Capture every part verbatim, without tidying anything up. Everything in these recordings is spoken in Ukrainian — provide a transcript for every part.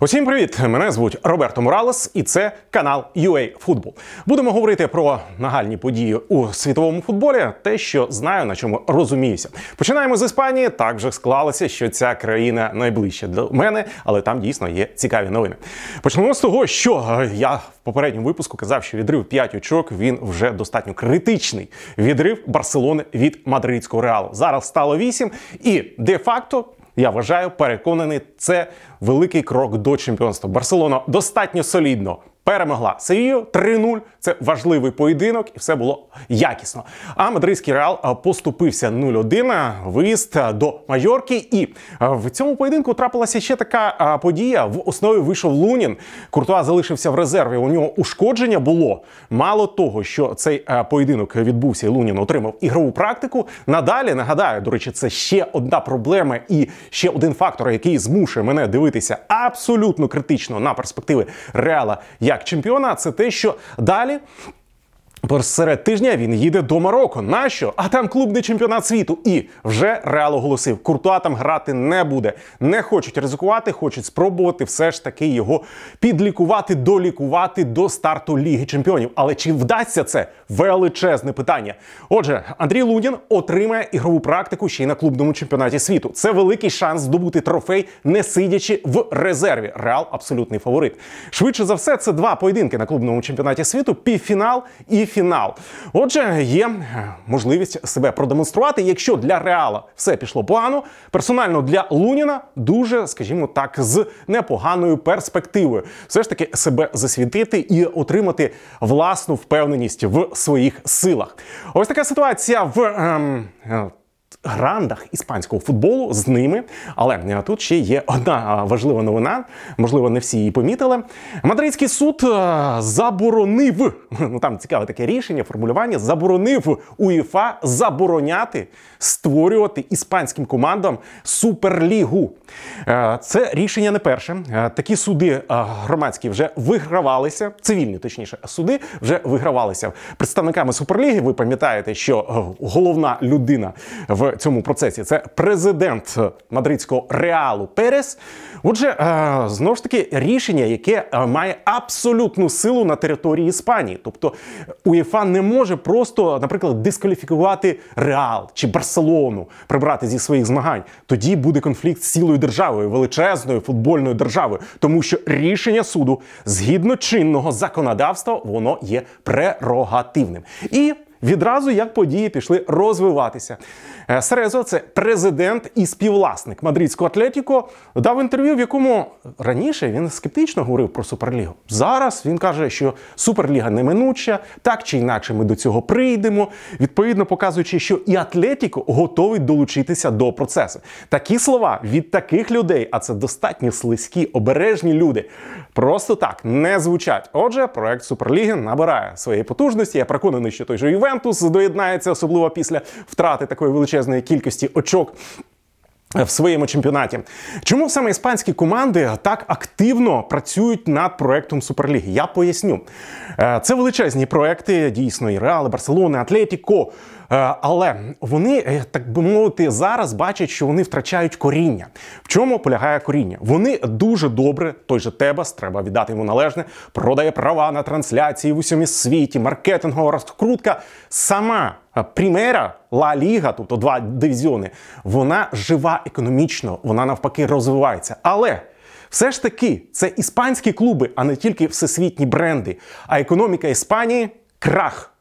Усім привіт! Мене звуть Роберто Моралес і це канал ю ей Football. Будемо говорити про нагальні події у світовому футболі, те, що знаю, на чому розуміюся. Починаємо з Іспанії. Так вже склалося, що ця країна найближча для мене, але там дійсно є цікаві новини. Почнемо з того, що я в попередньому випуску казав, що відрив п'ять очок, він вже достатньо критичний. Відрив Барселони від мадридського Реалу. Зараз стало вісім і де-факто, я вважаю, переконаний, це великий крок до чемпіонства. Барселона достатньо солідно перемогла Сєвію три нуль. Це важливий поєдинок і все було якісно. А мадридський Реал поступився нуль один, виїзд до Майорки. І в цьому поєдинку трапилася ще така подія. В основі вийшов Лунін. Куртуа залишився в резерві, у нього ушкодження було. Мало того, що цей поєдинок відбувся і Лунін отримав ігрову практику. Надалі, нагадаю, до речі, це ще одна проблема і ще один фактор, який змушує мене дивитися абсолютно критично на перспективи Реала як чемпіона, це те, що далі посеред тижня він їде до Марокко. Нащо? А там клубний чемпіонат світу. І вже Реал оголосив, Куртуа там грати не буде. Не хочуть ризикувати, хочуть спробувати все ж таки його підлікувати, долікувати до старту Ліги чемпіонів. Але чи вдасться це? Величезне питання. Отже, Андрій Лунін отримає ігрову практику ще й на клубному чемпіонаті світу. Це великий шанс здобути трофей, не сидячи в резерві. Реал – абсолютний фаворит. Швидше за все, це два поєдинки на клубному чемпіонаті світу, півфінал і фінал. Отже, є можливість себе продемонструвати. Якщо для Реала все пішло погано, персонально для Луніна дуже, скажімо так, з непоганою перспективою. Все ж таки себе засвітити і отримати власну впевненість в своїх силах. Ось така ситуація в ем, грандах іспанського футболу з ними. Але тут ще є одна важлива новина, можливо, не всі її помітили. Мадридський суд заборонив, ну там цікаве таке рішення, формулювання, заборонив УЄФА забороняти створювати іспанським командам Суперлігу. Це рішення не перше. Такі суди громадські вже вигравалися, цивільні, точніше, суди вже вигравалися представниками Суперліги. Ви пам'ятаєте, що головна людина в В цьому процесі це президент мадридського Реалу Перес. Отже, знову ж таки, рішення, яке має абсолютну силу на території Іспанії. Тобто УЄФА не може просто, наприклад, дискваліфікувати Реал чи Барселону, прибрати зі своїх змагань. Тоді буде конфлікт з цілою державою, величезною футбольною державою. Тому що рішення суду, згідно чинного законодавства, воно є прерогативним. І відразу, як події пішли розвиватися. Серезо, це президент і співвласник мадридського Атлетіко, дав інтерв'ю, в якому раніше він скептично говорив про Суперлігу. Зараз він каже, що Суперліга неминуча, так чи інакше ми до цього прийдемо, відповідно показуючи, що і Атлетіко готовий долучитися до процесу. Такі слова від таких людей, а це достатньо слизькі, обережні люди, просто так не звучать. Отже, проект Суперліги набирає своєї потужності. Я переконаний, що той же Івент доєднається, особливо після втрати такої величезної кількості очок в своєму чемпіонаті. Чому саме іспанські команди так активно працюють над проектом Суперліги? Я поясню. Це величезні проекти, дійсно, і Реал, і Барселона, Атлетіко. Але вони, так би мовити, зараз бачать, що вони втрачають коріння. В чому полягає коріння? Вони дуже добре, той же Тебас, треба віддати йому належне, продає права на трансляції в усьому світі, маркетингова розкрутка. Сама Прімейра ла ліга, тобто два дивізіони, вона жива економічно, вона навпаки розвивається. Але все ж таки це іспанські клуби, а не тільки всесвітні бренди. А економіка Іспанії – крах.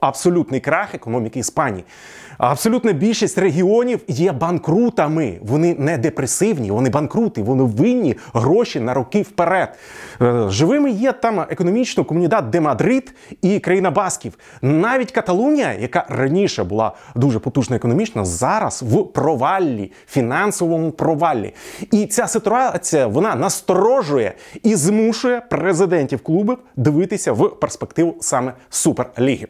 Абсолютний крах економіки Іспанії. Абсолютна більшість регіонів є банкрутами. Вони не депресивні, вони банкрути, вони винні гроші на роки вперед. Живими є там економічно комунідад де Мадрид і країна Басків. Навіть Каталунія, яка раніше була дуже потужна економічно, зараз в проваллі, фінансовому проваллі. І ця ситуація, вона насторожує і змушує президентів клубів дивитися в перспективу саме Суперліги.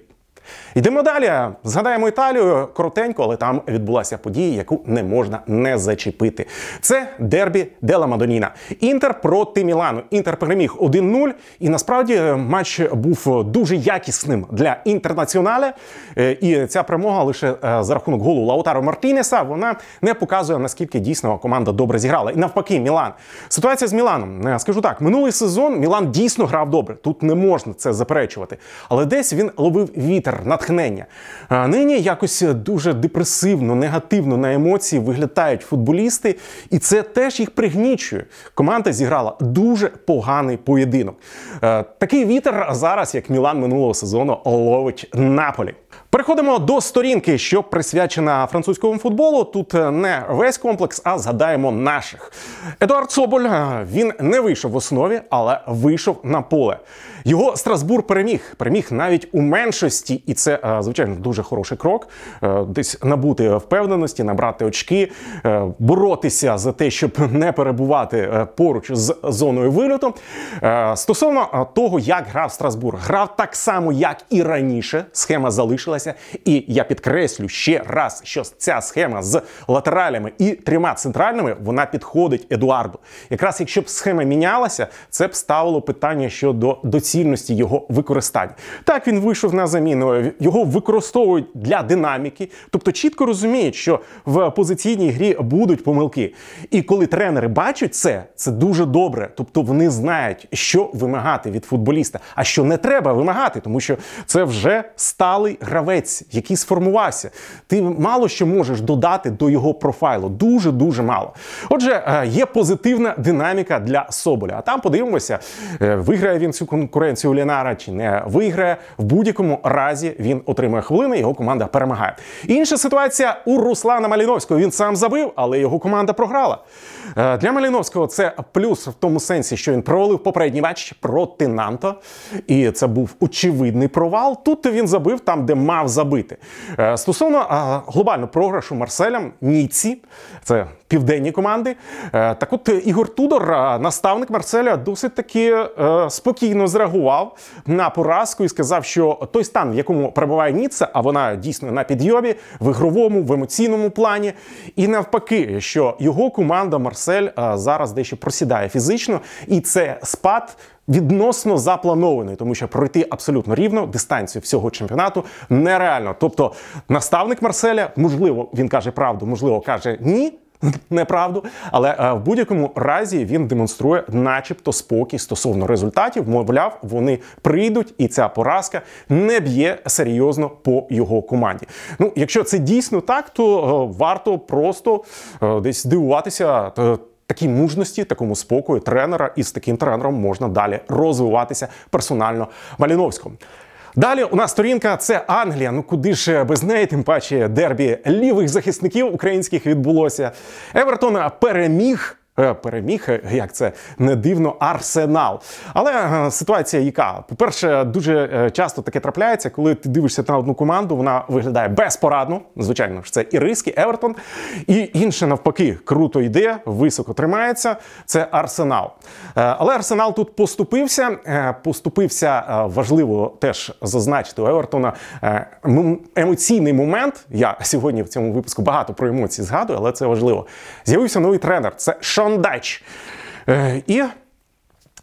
Йдемо далі. Згадаємо Італію коротенько, але там відбулася подія, яку не можна не зачепити. Це дербі Делла Мадоніна. Інтер проти Мілану. Інтер переміг один нуль. І насправді матч був дуже якісним для Інтернаціонале. І ця перемога лише за рахунок голу Лаутаро Мартінеса, вона не показує, наскільки дійсно команда добре зіграла. І навпаки, Мілан. Ситуація з Міланом. Скажу так, минулий сезон Мілан дійсно грав добре. Тут не можна це заперечувати. Але десь він ловив вітер, натхнення. А нині якось дуже депресивно, негативно на емоції виглядають футболісти, і це теж їх пригнічує. Команда зіграла дуже поганий поєдинок. А, такий вітер зараз, як Мілан минулого сезону, ловить Наполі. Переходимо до сторінки, що присвячена французькому футболу. Тут не весь комплекс, а згадаємо наших. Едуард Соболь, він не вийшов в основі, але вийшов на поле. Його Страсбур переміг. Переміг навіть у меншості. І це, звичайно, дуже хороший крок. Десь набути впевненості, набрати очки, боротися за те, щоб не перебувати поруч з зоною вильоту. Стосовно того, як грав Страсбур. Грав так само, як і раніше. Схема залишилась. І я підкреслю ще раз, що ця схема з латералями і трьома центральними, вона підходить Едуарду. Якраз якщо б схема мінялася, це б ставило питання щодо доцільності його використання. Так, він вийшов на заміну, його використовують для динаміки, тобто чітко розуміють, що в позиційній грі будуть помилки. І коли тренери бачать це, це дуже добре. Тобто вони знають, що вимагати від футболіста, а що не треба вимагати, тому що це вже сталий гравець, який сформувався. Ти мало що можеш додати до його профайлу. Дуже-дуже мало. Отже, є позитивна динаміка для Соболя. А там подивимося, виграє він цю конкуренцію у Лінара чи не виграє. В будь-якому разі він отримує хвилини, його команда перемагає. Інша ситуація у Руслана Малиновського. Він сам забив, але його команда програла. Для Малиновського це плюс в тому сенсі, що він провалив попередній матч проти Нанто. І це був очевидний провал. Тут він забив там, де мав забити. Стосовно глобально програшу Марселям, Ніці, це південні команди, так от Ігор Тудор, наставник Марселя, досить таки спокійно зреагував на поразку і сказав, що той стан, в якому перебуває Ніцца, а вона дійсно на підйомі, в ігровому, в емоційному плані, і навпаки, що його команда Марсель зараз дещо просідає фізично, і це спад відносно запланований, тому що пройти абсолютно рівно дистанцію всього чемпіонату нереально. Тобто наставник Марселя, можливо, він каже правду, можливо, каже ні, неправду, але в будь-якому разі він демонструє начебто спокій стосовно результатів, мовляв, вони прийдуть, і ця поразка не б'є серйозно по його команді. Ну, якщо це дійсно так, то варто просто десь дивуватися такій мужності, такому спокою тренера, і з таким тренером можна далі розвиватися персонально Малиновському. Далі у нас сторінка – це Англія. Ну куди ж без неї, тим паче дербі лівих захисників українських відбулося. Евертон переміг. Переміг, як це не дивно, Арсенал. Але ситуація яка? По-перше, дуже часто таке трапляється, коли ти дивишся на одну команду, вона виглядає безпорадно. Звичайно ж, це і риски, Евертон. І інше, навпаки, круто йде, високо тримається. Це Арсенал. Але Арсенал тут поступився. Поступився, важливо теж зазначити, у Евертона емоційний момент. Я сьогодні в цьому випуску багато про емоції згадую, але це важливо. З'явився новий тренер. Це Шон Дайч. І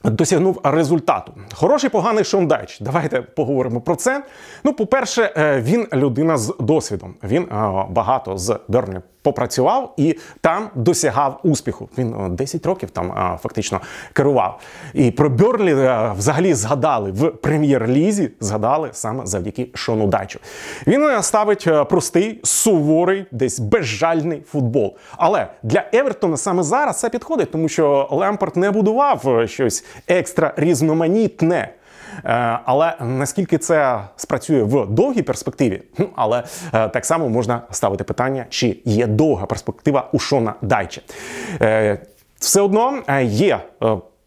досягнув результату. Хороший, поганий Шон Дайч. Давайте поговоримо про це. Ну, по-перше, він людина з досвідом. Він багато з Бернлі попрацював і там досягав успіху. Він десять років там фактично керував. І про Бернлі взагалі згадали в прем'єр-лізі, згадали саме завдяки Шону Дайчу. Він ставить простий, суворий, десь безжальний футбол. Але для Евертона саме зараз це підходить, тому що Лемпард не будував щось екстра різноманітне. Але наскільки це спрацює в довгій перспективі, ну, але так само можна ставити питання, чи є довга перспектива у Шона Дайча. Все одно є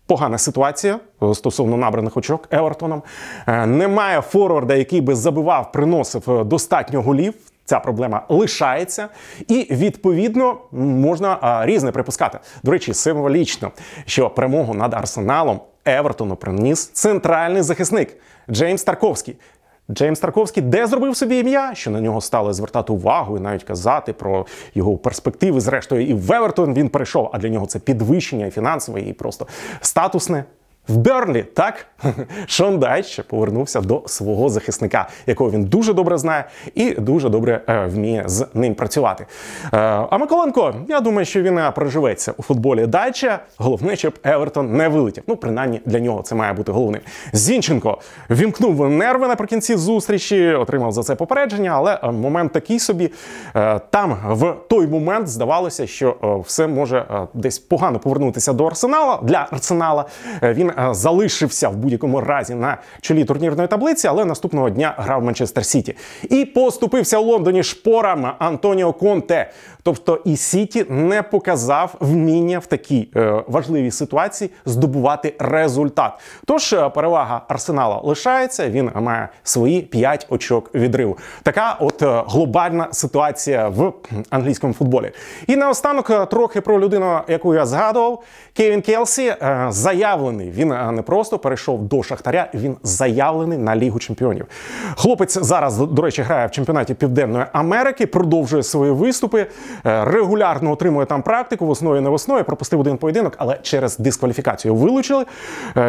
погана ситуація стосовно набраних очок Евертоном. Немає форварда, який би забивав, приносив достатньо голів. Ця проблема лишається, і, відповідно, можна а, різне припускати. До речі, символічно, що перемогу над Арсеналом Евертону приніс центральний захисник Джеймс Тарковський. Джеймс Тарковський де зробив собі ім'я, що на нього стали звертати увагу і навіть казати про його перспективи. Зрештою, і в Евертон він перейшов, а для нього це підвищення і фінансове, і просто статусне. В Бернлі, так? Шон Дайч повернувся до свого захисника, якого він дуже добре знає і дуже добре е, вміє з ним працювати. Е, а Миколенко, я думаю, що він проживеться у футболі Дайча. Головне, щоб Евертон не вилетів. Ну, принаймні, для нього це має бути головним. Зінченко вімкнув нерви наприкінці зустрічі, отримав за це попередження, але момент такий собі. Е, там в той момент здавалося, що е, все може е, десь погано повернутися до Арсенала. Для Арсенала е, він залишився в будь-якому разі на чолі турнірної таблиці, але наступного дня грав Манчестер Сіті. І поступився у Лондоні шпорам Антоніо Конте. Тобто і Сіті не показав вміння в такій е, важливій ситуації здобувати результат. Тож перевага Арсенала лишається, він має свої п'ять очок відриву. Така от е, глобальна ситуація в англійському футболі. І наостанок трохи про людину, яку я згадував. Кевін Келсі е, заявлений. Він не просто перейшов до Шахтаря, він заявлений на Лігу чемпіонів. Хлопець зараз, до речі, грає в чемпіонаті Південної Америки, продовжує свої виступи, регулярно отримує там практику, весною, не весною, пропустив один поєдинок, але через дискваліфікацію вилучили.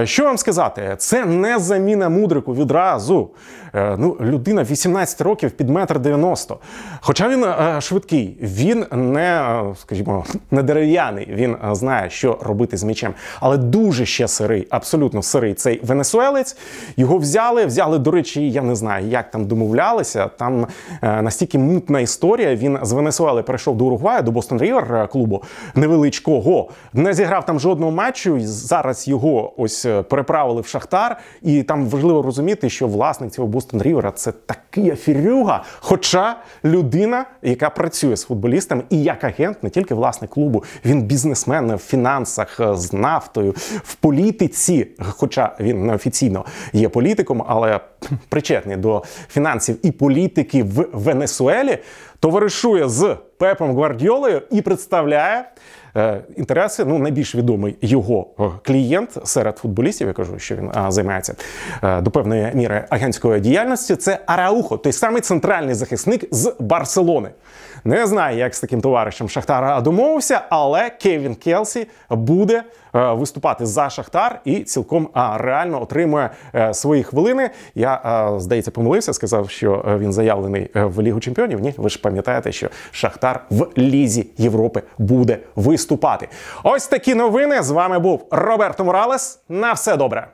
Що вам сказати? Це не заміна Мудрику відразу. Ну, людина вісімнадцять років під метр дев'яносто. Хоча він швидкий, він не, скажімо, не дерев'яний, він знає, що робити з м'ячем, але дуже ще сирий. Абсолютно сирий цей венесуелець. Його взяли, взяли, до речі, я не знаю, як там домовлялися. Там е, настільки мутна історія. Він з Венесуели перейшов до Уругваю, до Бостон Рівер клубу невеличкого. Не зіграв там жодного матчу. Зараз його ось переправили в Шахтар. І там важливо розуміти, що власник цього Бостон Рівера – це такий афірюга. Хоча людина, яка працює з футболістами і як агент, не тільки власник клубу. Він бізнесмен в фінансах, з нафтою, в політиці. Ці, хоча він неофіційно є політиком, але причетний до фінансів і політики в Венесуелі, товаришує з Пепом Гвардіолою і представляє е, інтереси, ну, найбільш відомий його клієнт серед футболістів, я кажу, що він а, займається е, до певної міри агентської діяльності, це Араухо, той самий центральний захисник з Барселони. Не знаю, як з таким товаришем Шахтара домовився, але Кевін Келсі буде е, виступати за Шахтар і цілком а, реально отримує е, свої хвилини. Я, е, здається, помилився, сказав, що він заявлений в Лігу чемпіонів. Ні, ви ж пам'ятаєте, що Шахтар в Лізі Європи буде виступати. Ось такі новини. З вами був Роберто Моралес. На все добре!